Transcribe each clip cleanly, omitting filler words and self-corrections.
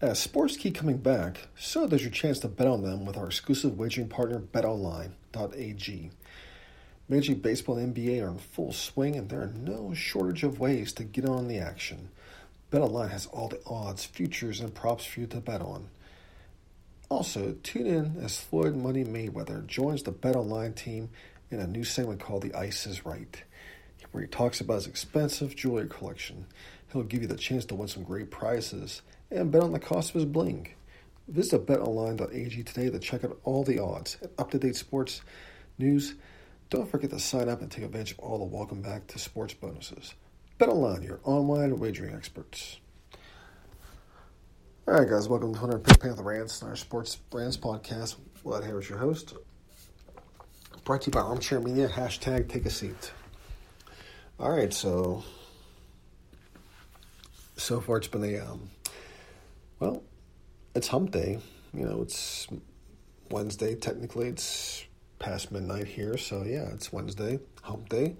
As sports keep coming back, so does your chance to bet on them with our exclusive wagering partner, BetOnline.ag. Major League Baseball and NBA are in full swing, and there are no shortage of ways to get on the action. BetOnline has all the odds, futures, and props for you to bet on. Also, tune in as Floyd Money Mayweather joins the BetOnline team in a new segment called The Ice is Right, where he talks about his expensive jewelry collection. He'll give you the chance to win some great prizes and bet on the cost of his bling. Visit BetOnline.ag today to check out all the odds and up-to-date sports news. Don't forget to sign up and take advantage of all the welcome back to sports bonuses. BetOnline, your online wagering experts. All right, guys, welcome to Hunter and Pick Panther Rants, our sports rants podcast. Vlad here is your host. Brought to you by Armchair Media, hashtag take a seat. All right, so far it's been a, well, it's hump day. You know, it's Wednesday, technically. It's past midnight here, so yeah, it's Wednesday, hump day,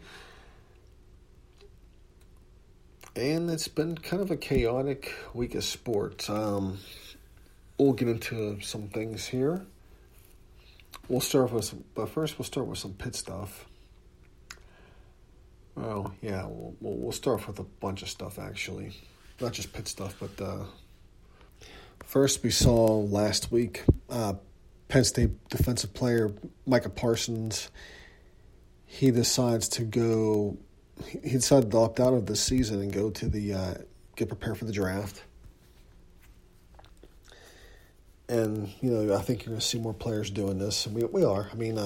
and it's been kind of a chaotic week of sports. We'll get into some things here. We'll start with some Pitt stuff. Oh yeah, we'll start with a bunch of stuff actually, not just Pitt stuff, but first we saw last week. Penn State defensive player Micah Parsons, he decided to opt out of this season and go to the get prepared for the draft. And, you know, I think you're going to see more players doing this, and we are. I mean,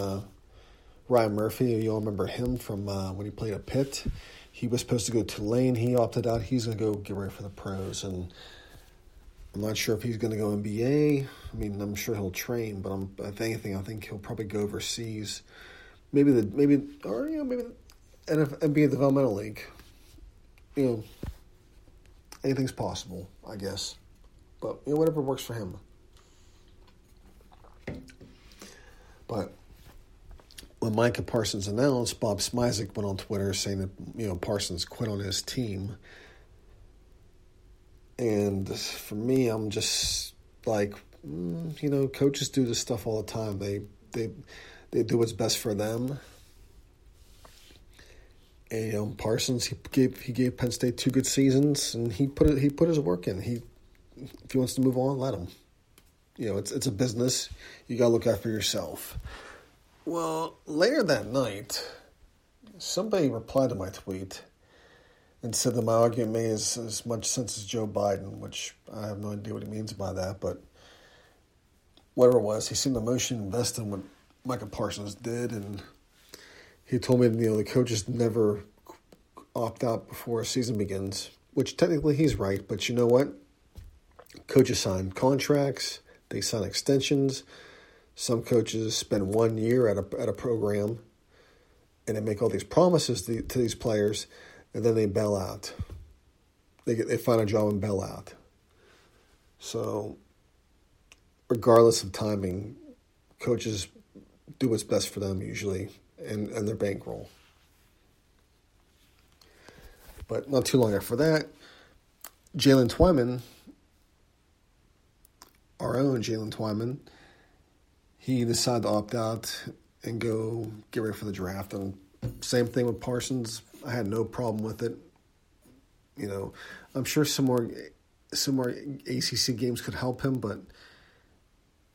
Ryan Murphy, you all remember him from when he played at Pitt. He was supposed to go to Tulane. He opted out. He's going to go get ready for the pros, and I'm not sure if he's going to go NBA. I mean, I'm sure he'll train, but if anything, I think he'll probably go overseas. Maybe the NBA Developmental League. You know, anything's possible, I guess. But, you know, whatever works for him. But when Micah Parsons announced, Bob Smyzik went on Twitter saying that, you know, Parsons quit on his team. And for me, I'm just like, you know, coaches do this stuff all the time. They do what's best for them. And Parsons, he gave Penn State two good seasons, and he put his work in. If he wants to move on, let him. You know, it's a business. You gotta look out for yourself. Well, later that night, somebody replied to my tweet and said that my argument made as much sense as Joe Biden, which I have no idea what he means by that, but whatever it was, he seemed emotionally invested in what Micah Parsons did, and he told me that, you know, the coaches never opt out before a season begins, which technically he's right, but you know what? Coaches sign contracts, they sign extensions. Some coaches spend 1 year at a program, and they make all these promises to these players, and then they bail out. They find a job and bail out. So, regardless of timing, coaches do what's best for them usually, and their bankroll. But not too long after that, Jalen Twyman, our own Jalen Twyman, he decided to opt out and go get ready for the draft. And same thing with Parsons. I had no problem with it. You know, I'm sure some more ACC games could help him, but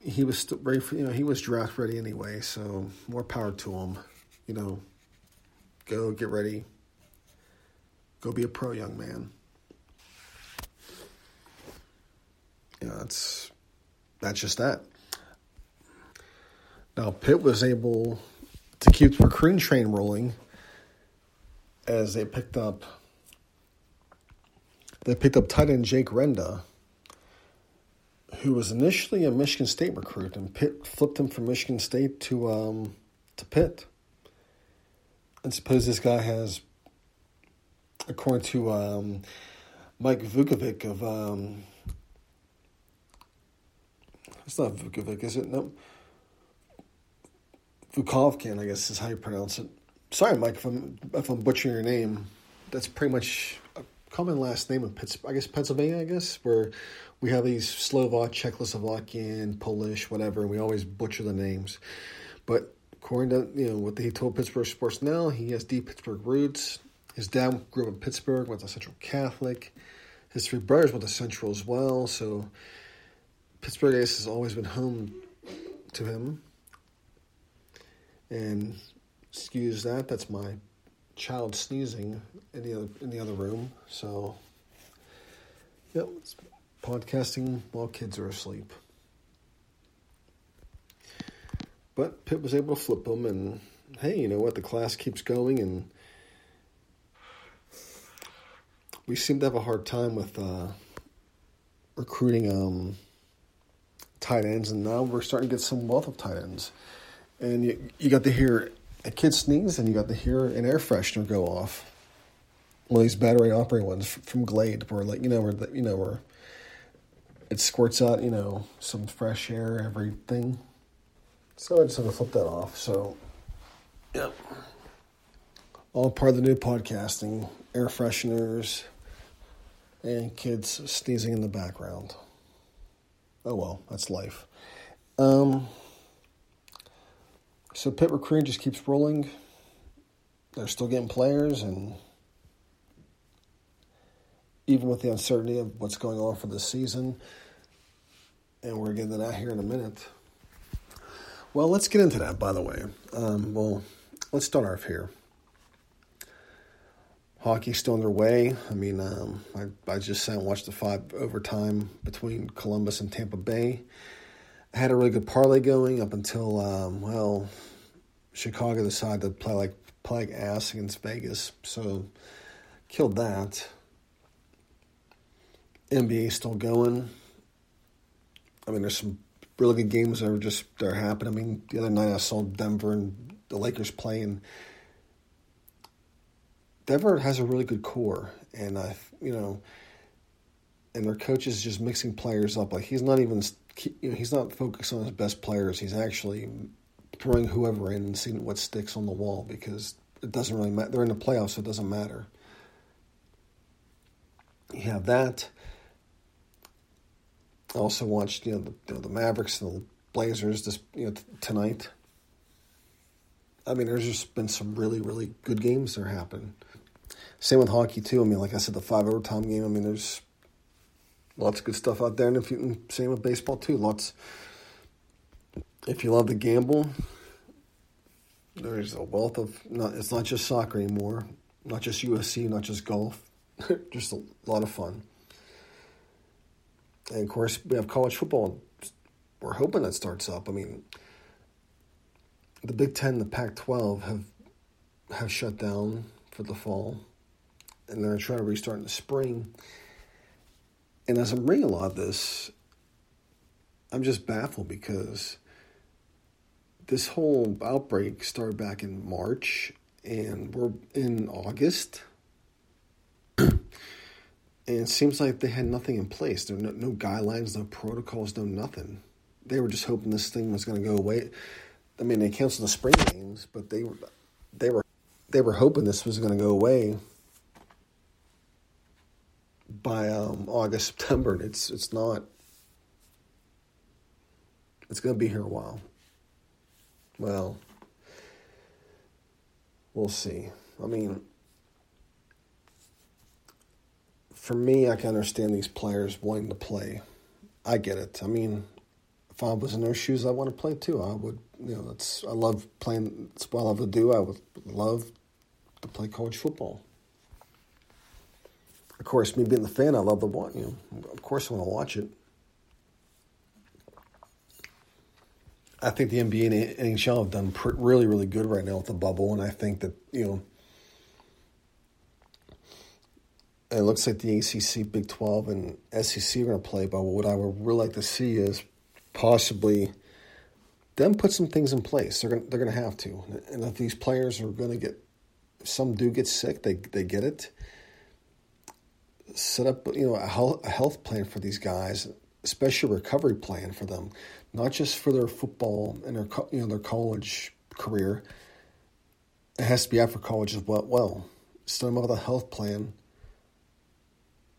he was still ready for, you know, he was draft ready anyway, so more power to him. You know, go get ready. Go be a pro, young man. Yeah, that's just that. Now, Pitt was able to keep the recruiting train rolling as they picked up tight end Jake Renda who was initially a Michigan State recruit, and Pitt flipped him from Michigan State to Pitt. I suppose this guy has, according to Mike Vukovkin of it's not Vukovkin, is it? No. Vukovkin, I guess, is how you pronounce it. Sorry, Mike, if I'm butchering your name. That's pretty much a common last name in Pittsburgh, I guess, Pennsylvania, I guess, where we have these Slovak, Czechoslovakian, Polish, whatever, and we always butcher the names. But according to, you know, what he told Pittsburgh Sports Now, he has deep Pittsburgh roots. His dad grew up in Pittsburgh, went to Central Catholic. His three brothers went to Central as well, so Pittsburgh, I guess, has always been home to him. And excuse that, that's my child sneezing in the other room. So, yep, it's podcasting while kids are asleep. But Pitt was able to flip him, and hey, you know what? The class keeps going, and we seem to have a hard time with recruiting tight ends, and now we're starting to get some wealth of tight ends. And you got to hear a kid sneeze, and you got to hear an air freshener go off. One of these battery-operated ones from Glade, where it squirts out, some fresh air, everything. So I just had to flip that off. So, yep, all part of the new podcasting: air fresheners and kids sneezing in the background. Oh well, that's life. So Pitt recruiting just keeps rolling. They're still getting players, and even with the uncertainty of what's going on for this season, and we're getting to that here in a minute. Well, let's get into that, by the way. Let's start off here. Hockey's still underway. I mean, I just sat and watched the 5 overtime between Columbus and Tampa Bay. I had a really good parlay going up until, Chicago decided to play like plague ass against Vegas, so killed that. NBA's still going. I mean, there's some really good games that are they're happening. I mean, the other night I saw Denver and the Lakers play, and Denver has a really good core, and and their coach is just mixing players up. Like, he's not even... he's not focused on his best players. He's actually throwing whoever in and seeing what sticks on the wall, because it doesn't really matter. They're in the playoffs, so it doesn't matter. You have that. I also watched, the Mavericks and the Blazers this, tonight. I mean, there's just been some really, really good games that are happening. Same with hockey, too. I mean, like I said, the 5 overtime game, I mean, there's lots of good stuff out there, and same with baseball too. Lots. If you love to gamble, there's a wealth of. It's not just soccer anymore, not just USC, not just golf, just a lot of fun. And of course, we have college football. We're hoping that starts up. I mean, the Big Ten, the Pac-12 have shut down for the fall, and they're trying to restart in the spring. And as I'm reading a lot of this, I'm just baffled, because this whole outbreak started back in March, and we're in August. And it seems like they had nothing in place. There were no guidelines, no protocols, no nothing. They were just hoping this thing was going to go away. I mean, they canceled the spring games, but they were hoping this was going to go away by August, September, and it's not. It's going to be here a while. Well, we'll see. I mean, for me, I can understand these players wanting to play. I get it. I mean, if I was in their shoes, I want to play too. I would, I love playing. It's what I love to do. I would love to play college football. Of course, me being the fan, I love to watch. Of course, I want to watch it. I think the NBA and NHL have done really, really good right now with the bubble, and I think that It looks like the ACC, Big 12, and SEC are going to play, but what I would really like to see is possibly them put some things in place. They're going to have to. And if these players are going to get – if some do get sick, they get it. Set up, a health plan for these guys, especially a recovery plan for them, not just for their football and their college career. It has to be out for college as well. Set them up with a health plan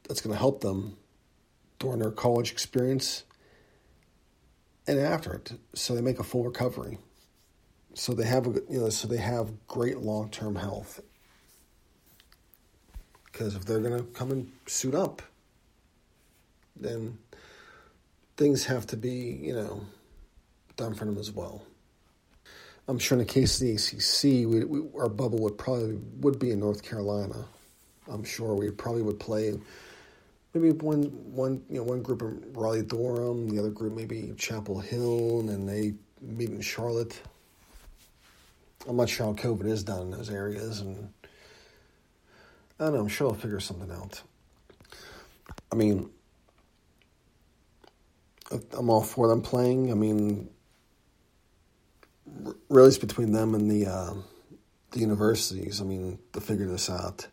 that's going to help them during their college experience and after it, so they make a full recovery. So they have have great long-term health. Because if they're going to come and suit up, then things have to be, done for them as well. I'm sure in the case of the ACC, our bubble would be in North Carolina. I'm sure we probably would play maybe one group in Raleigh-Durham, the other group maybe Chapel Hill, and then they meet in Charlotte. I'm not sure how COVID is done in those areas, and I don't know, I'm sure I'll figure something out. I mean, I'm all for them playing. I mean, really it's between them and the universities, I mean, to figure this out.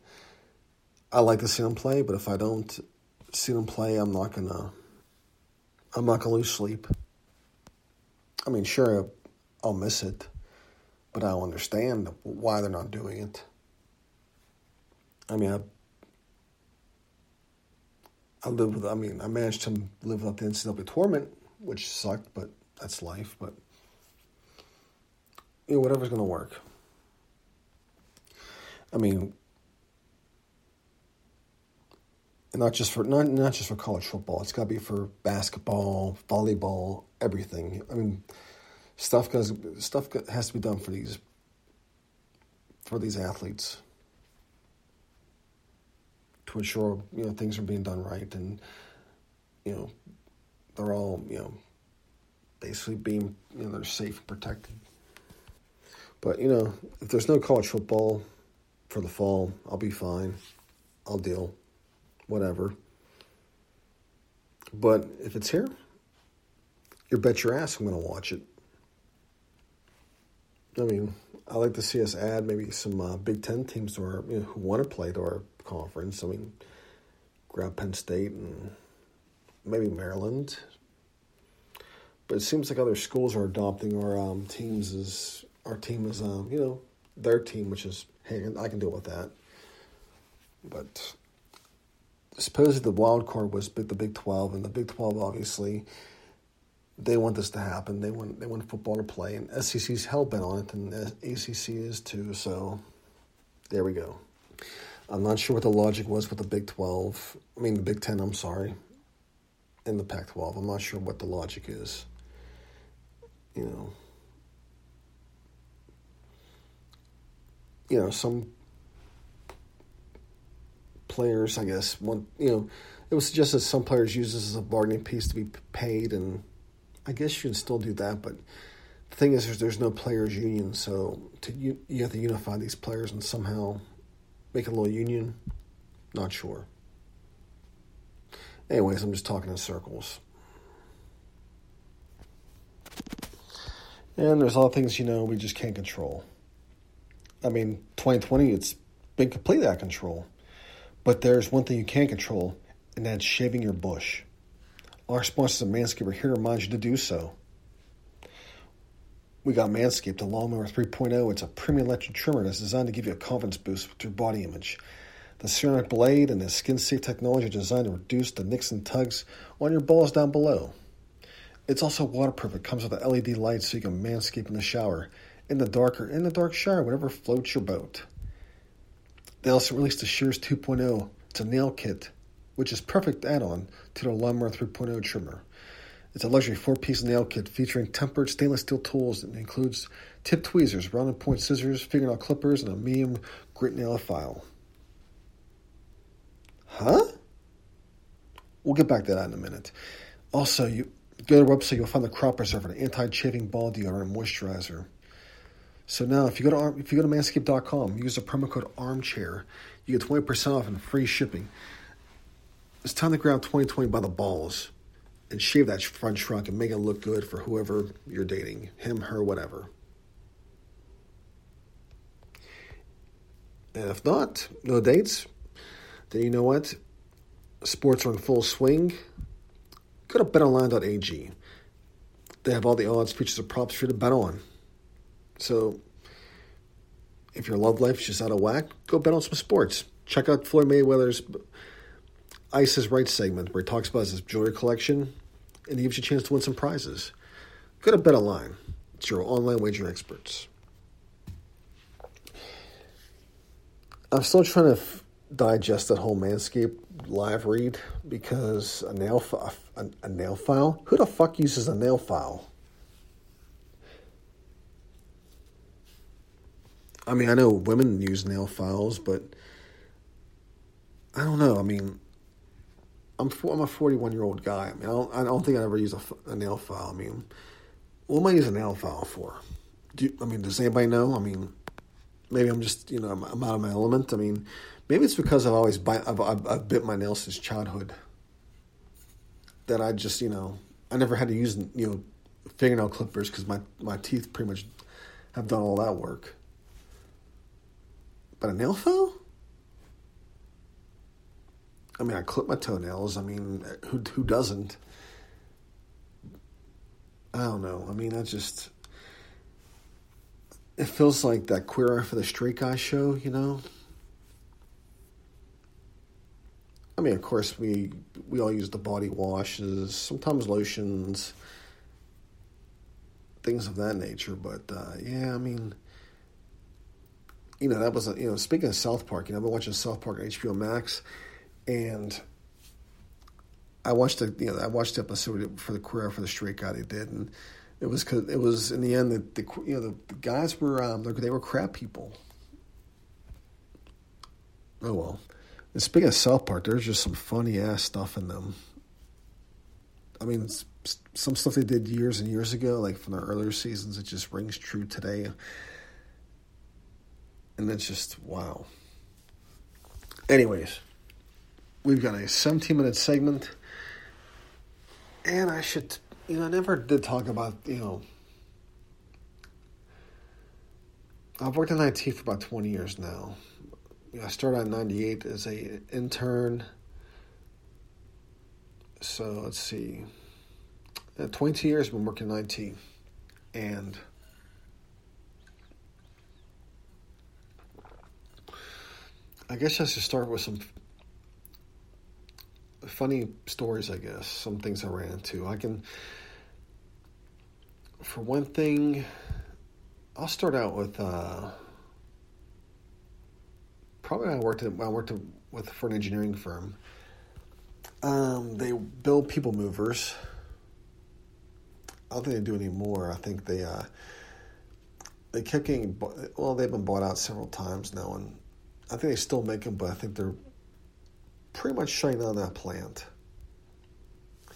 I like to see them play, but if I don't see them play, I'm not gonna lose sleep. I mean, sure, I'll miss it, but I'll understand why they're not doing it. I mean, I managed to live without the NCAA tournament, which sucked, but that's life. But whatever's gonna work. I mean. And not just for college football. It's got to be for basketball, volleyball, everything. I mean, stuff has to be done for these athletes to ensure things are being done right, and they're all basically being they're safe and protected. But if there's no college football for the fall, I'll be fine. I'll deal. Whatever. But if it's here, you bet your ass I'm going to watch it. I mean, I like to see us add maybe some Big Ten teams to our, who want to play to our conference. I mean, grab Penn State and maybe Maryland. But it seems like other schools are adopting our teams as our team is, their team, which is, hey, I can deal with that. But supposedly the wild card was the Big 12, and the Big 12, obviously, they want this to happen. They want football to play, and SEC's hell-bent on it, and ACC is too, so there we go. I'm not sure what the logic was with the Big 10, and the Pac-12. I'm not sure what the logic is. Some players, I guess, want, it was suggested some players use this as a bargaining piece to be paid, and I guess you can still do that, but the thing is there's no players' union, so you have to unify these players and somehow make a little union. Not sure. Anyways, I'm just talking in circles. And there's a lot of things, we just can't control. I mean, 2020, it's been completely out of control. But there's one thing you can control, and that's shaving your bush. Our sponsors at Manscaped are here to remind you to do so. We got Manscaped, the Lawnmower 3.0. It's a premium electric trimmer that's designed to give you a confidence boost with your body image. The ceramic blade and the skin-safe technology are designed to reduce the nicks and tugs on your balls down below. It's also waterproof. It comes with a LED light so you can manscape in the shower, in the dark, or in the dark shower, whatever floats your boat. They also released the Shears 2.0. It's a nail kit, which is perfect add-on to their Lawnmower 3.0 trimmer. It's a luxury 4-piece nail kit featuring tempered stainless steel tools and includes tip tweezers, round and point scissors, fingernail clippers, and a medium grit nail file. Huh? We'll get back to that in a minute. Also, you go to their website, you'll find the Crop Preserver, an anti-shaving ball deodorant and moisturizer. So now, if you go to Manscaped.com, use the promo code Armchair, you get 20% off and free shipping. It's time to grab 2020 by the balls and shave that front trunk and make it look good for whoever you're dating, him, her, whatever. And if not, no dates, then you know what? Sports are in full swing. Go to BetOnline.ag. They have all the odds, features, and props for you to bet on. So, if your love life's just out of whack, go bet on some sports. Check out Floyd Mayweather's Ice is Right segment, where he talks about his jewelry collection, and he gives you a chance to win some prizes. Go to BetOnline. It's your online wagering experts. I'm still trying to digest that whole Manscaped live read, because a nail file? Who the fuck uses a nail file? I mean, I know women use nail files, but I don't know. I mean, I'm a 41-year-old guy. I mean, I don't think I ever use a nail file. I mean, what am I using a nail file for? Does anybody know? I mean, maybe I'm just, I'm out of my element. I mean, maybe it's because I've bit my nails since childhood that I just, I never had to use, fingernail clippers, because my teeth pretty much have done all that work. But a nail file? I mean, I clip my toenails. I mean, who doesn't? I don't know. I mean, it feels like that Queer Eye for the Straight Guy show, I mean, of course, we all use the body washes, sometimes lotions, things of that nature. But, yeah, I mean, that was, speaking of South Park, I've been watching South Park on HBO Max, and I watched the episode for the Queer Eye for the Straight Guy they did, and it was in the end that the guys were they were crap people. Oh well. And speaking of South Park, there's just some funny ass stuff in them. I mean, some stuff they did years and years ago, like from the earlier seasons, it just rings true today. And that's just, wow. Anyways, we've got a 17-minute segment. And I should, I never did talk about, I've worked in IT for about 20 years now. I started out in 98 as an intern. So, let's see. 22 years I've been working in IT. And I guess I should start with some funny stories, I guess. Some things I ran into. For one thing, I'll start out with probably I worked for an engineering firm. They build people movers. I don't think they do anymore. I think they kept getting, they've been bought out several times now, and I think they still make them, but I think they're pretty much shutting down that plant. And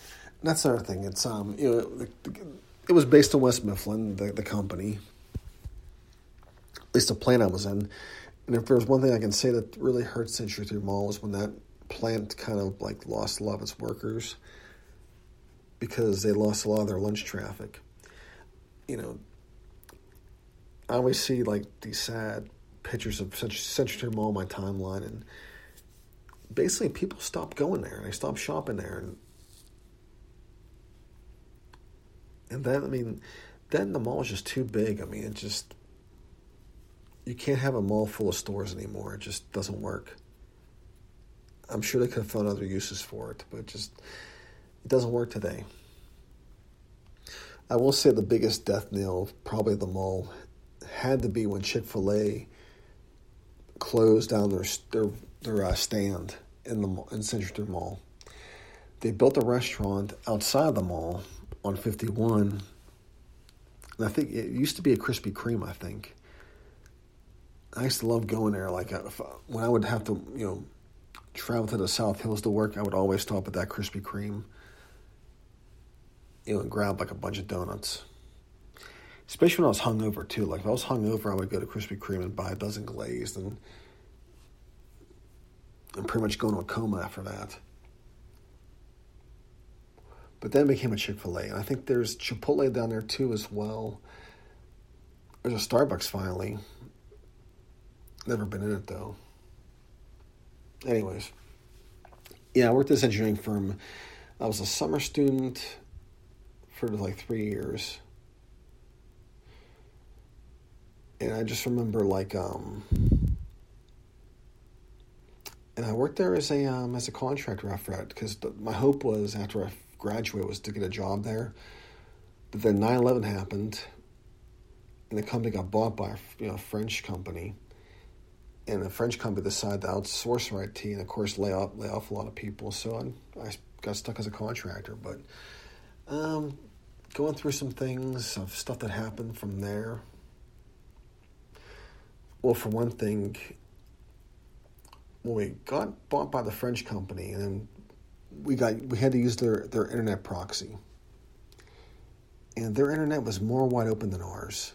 that's another thing. It's it was based in West Mifflin, the company, at least the plant I was in. And if there's one thing I can say that really hurt Century Three Mall is when that plant kind of like lost a lot of its workers, because they lost a lot of their lunch traffic. I always see like these sad pictures of Century Mall on my timeline, and basically people stopped going there and they stopped shopping there, and then the mall is just too big. I mean, it just, you can't have a mall full of stores anymore. It just doesn't work. I'm sure they could have found other uses for it, but it doesn't work today. I will say the biggest death knell probably of the mall had to be when Chick-fil-A closed down their stand in Century Three Mall. They built a restaurant outside the mall on 51, and I think it used to be a Krispy Kreme. I think I used to love going there. Like when I would have to, travel to the South Hills to work, I would always stop at that Krispy Kreme, and grab like a bunch of donuts. especially when I was hungover too. Like if I was hungover, I would go to Krispy Kreme and buy a dozen glazed, and I'm pretty much going to a coma after that. But then it became a Chick-fil-A, and I think there's Chipotle down there too as well. There's a Starbucks finally. Never been in it though. Anyways, yeah, I worked at this engineering firm. I was a summer student for like 3 years. And I just remember and I worked there as a contractor after that, because my hope was after I graduated was to get a job there. But then 9/11 happened, and the company got bought by a French company. And the French company decided to outsource their IT and, of course, lay off a lot of people. So I got stuck as a contractor. But going through some things of stuff that happened from there. Well, for one thing, when we got bought by the French company, and then we had to use their internet proxy. And their internet was more wide open than ours.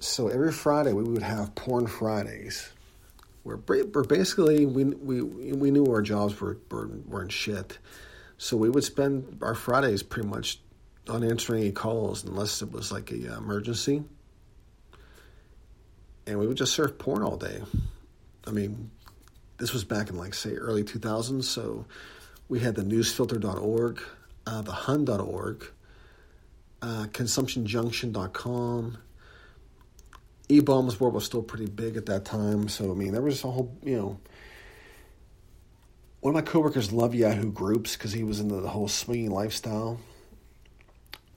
So every Friday we would have Porn Fridays, where basically we knew our jobs weren't shit, so we would spend our Fridays pretty much on answering any calls unless it was like an emergency, and we would just surf porn all day. I mean, this was back in early 2000s, so we had the newsfilter.org, the hun.org, consumptionjunction.com. E-bombs world was still pretty big at that time, so I mean there was a whole, One of my coworkers loved Yahoo groups because he was into the whole swinging lifestyle.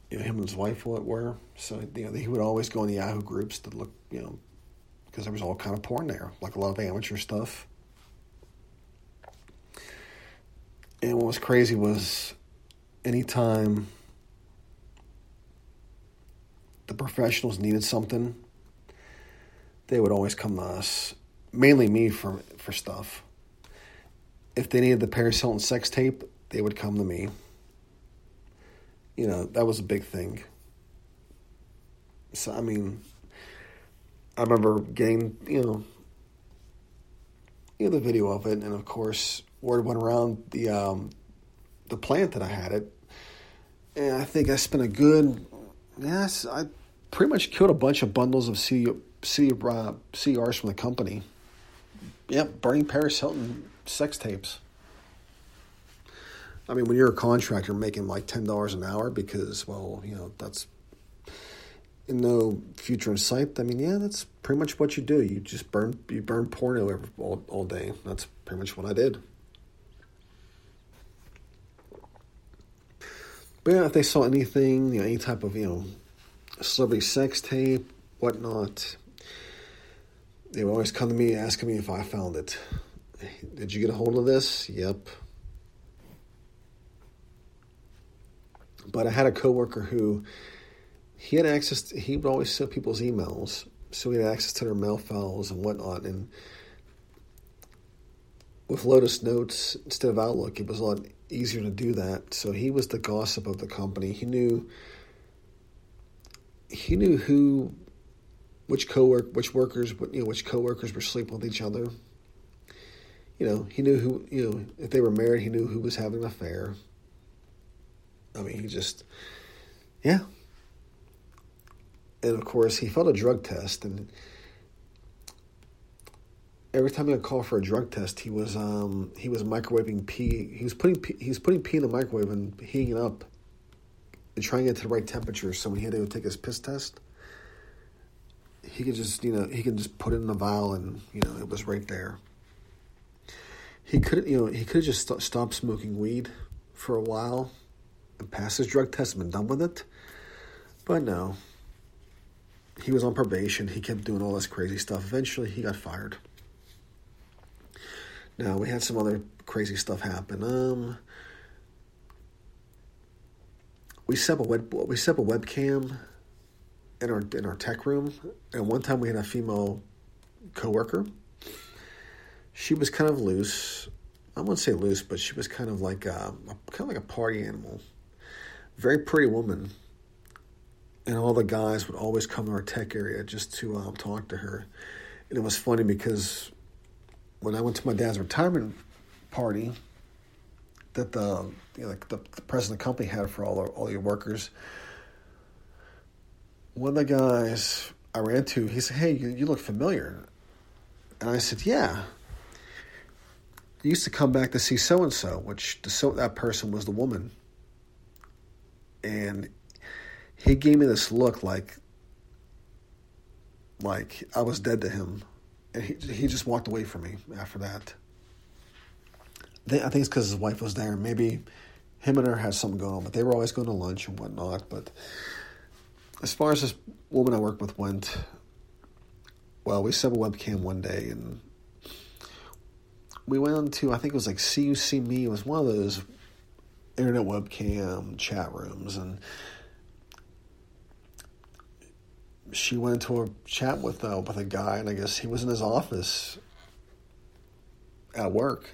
Him and his wife were. So he would always go in the Yahoo groups to look, because there was all kind of porn there, like a lot of amateur stuff. And what was crazy was anytime the professionals needed something, they would always come to us, mainly me for stuff. If they needed the Paris Hilton sex tape, they would come to me. That was a big thing. So, I mean, I remember getting, the video of it. And, of course, word went around the plant that I had it. And I think I spent I pretty much killed a bunch of bundles of CRs from the company. Yep, burning Paris Hilton sex tapes. I mean, when you're a contractor making like $10 an hour because, that's no future in sight. I mean, yeah, that's pretty much what you do. You just burn porno all day. That's pretty much what I did. But yeah, if they saw anything, any type of, celebrity sex tape, whatnot, they would always come to me asking me if I found it. Did you get a hold of this? Yep. But I had a coworker who, he would always send people's emails, so he had access to their mail files and whatnot, and with Lotus Notes instead of Outlook, it was a lot easier to do that, so he was the gossip of the company. He knew who... which coworkers were sleeping with each other. He knew who, if they were married, he knew who was having an affair. I mean, yeah. And of course, he failed a drug test, and every time he would call for a drug test, he was microwaving pee. He was putting pee in the microwave and heating it up and trying to get to the right temperature. So when he had to go take his piss test, he could just, he could just put it in a vial and, it was right there. He could have just stopped smoking weed for a while and passed his drug test and been done with it. But no, he was on probation. He kept doing all this crazy stuff. Eventually, he got fired. Now, we had some other crazy stuff happen. We set up a webcam in our tech room, and one time we had a female coworker. She was kind of loose. I wouldn't say loose, but she was kind of like a party animal. Very pretty woman, and all the guys would always come to our tech area just to talk to her. And it was funny because when I went to my dad's retirement party that the president of the company had for all your workers, one of the guys I ran to, he said, "Hey, you look familiar." And I said, "Yeah. You used to come back to see so-and-so," which that person was the woman. And he gave me this look like I was dead to him. And he just walked away from me after that. I think it's because his wife was there. Maybe him and her had something going on, but they were always going to lunch and whatnot. But as far as this woman I worked with went, well, we set up a webcam one day, and we went on to, I think it was like See You, See Me. It was one of those internet webcam chat rooms, and she went into a chat with a guy, and I guess he was in his office at work,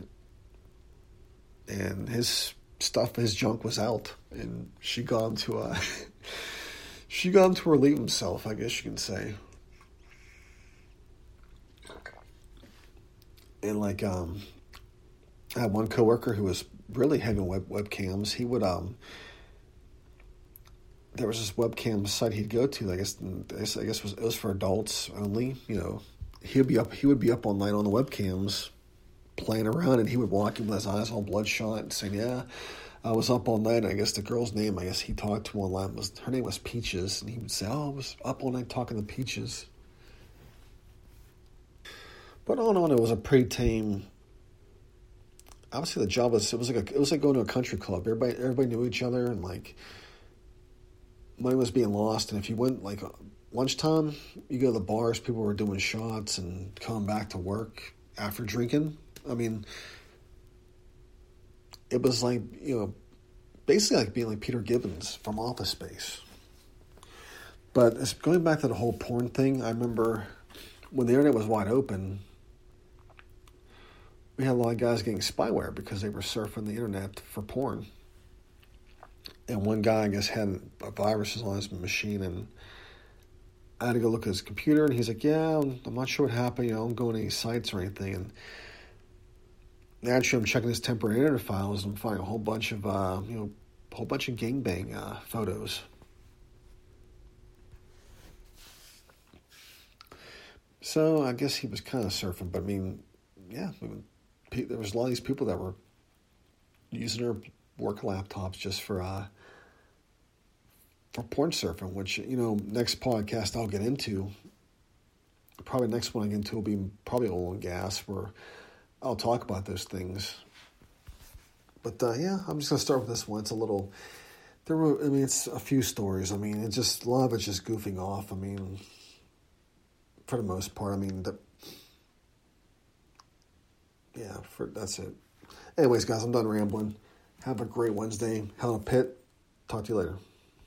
and his junk was out, and she got him to relieve himself, I guess you can say. And I had one coworker who was really heavy on webcams. He would there was this webcam site he'd go to. I guess it was for adults only. You know, he would be up all night on the webcams, playing around, and he would walk in with his eyes all bloodshot and saying, "Yeah, I was up all night." And I guess the girl's name, I guess he talked to online, her name was Peaches, and he would say, "Oh, I was up all night talking to Peaches." But all in all, it was a pretty tame. I would say the job was like going to a country club. Everybody knew each other, and like money was being lost. And if you went like lunchtime, you go to the bars. People were doing shots and coming back to work after drinking. I mean, it was like, you know, basically like being like Peter Gibbons from Office Space. But it's going back to the whole porn thing. I remember when the internet was wide open, we had a lot of guys getting spyware because they were surfing the internet for porn. And one guy, I guess, had viruses on his machine, and I had to go look at his computer, and he's like, "Yeah, I'm not sure what happened. You know, I don't go to any sites or anything." And naturally, I'm checking his temporary internet files, and I'm finding a whole bunch of gangbang photos. So I guess he was kind of surfing, but I mean, yeah, there was a lot of these people that were using their work laptops just for porn surfing, which, you know, next podcast I'll get into, probably next one I get into will be probably oil and gas, where I'll talk about those things. But yeah, I'm just going to start with this one. It's a little, it's a few stories. I mean, it's just, a lot of it's just goofing off. I mean, for the most part, that's it. Anyways, guys, I'm done rambling. Have a great Wednesday. Helen Pitt, talk to you later.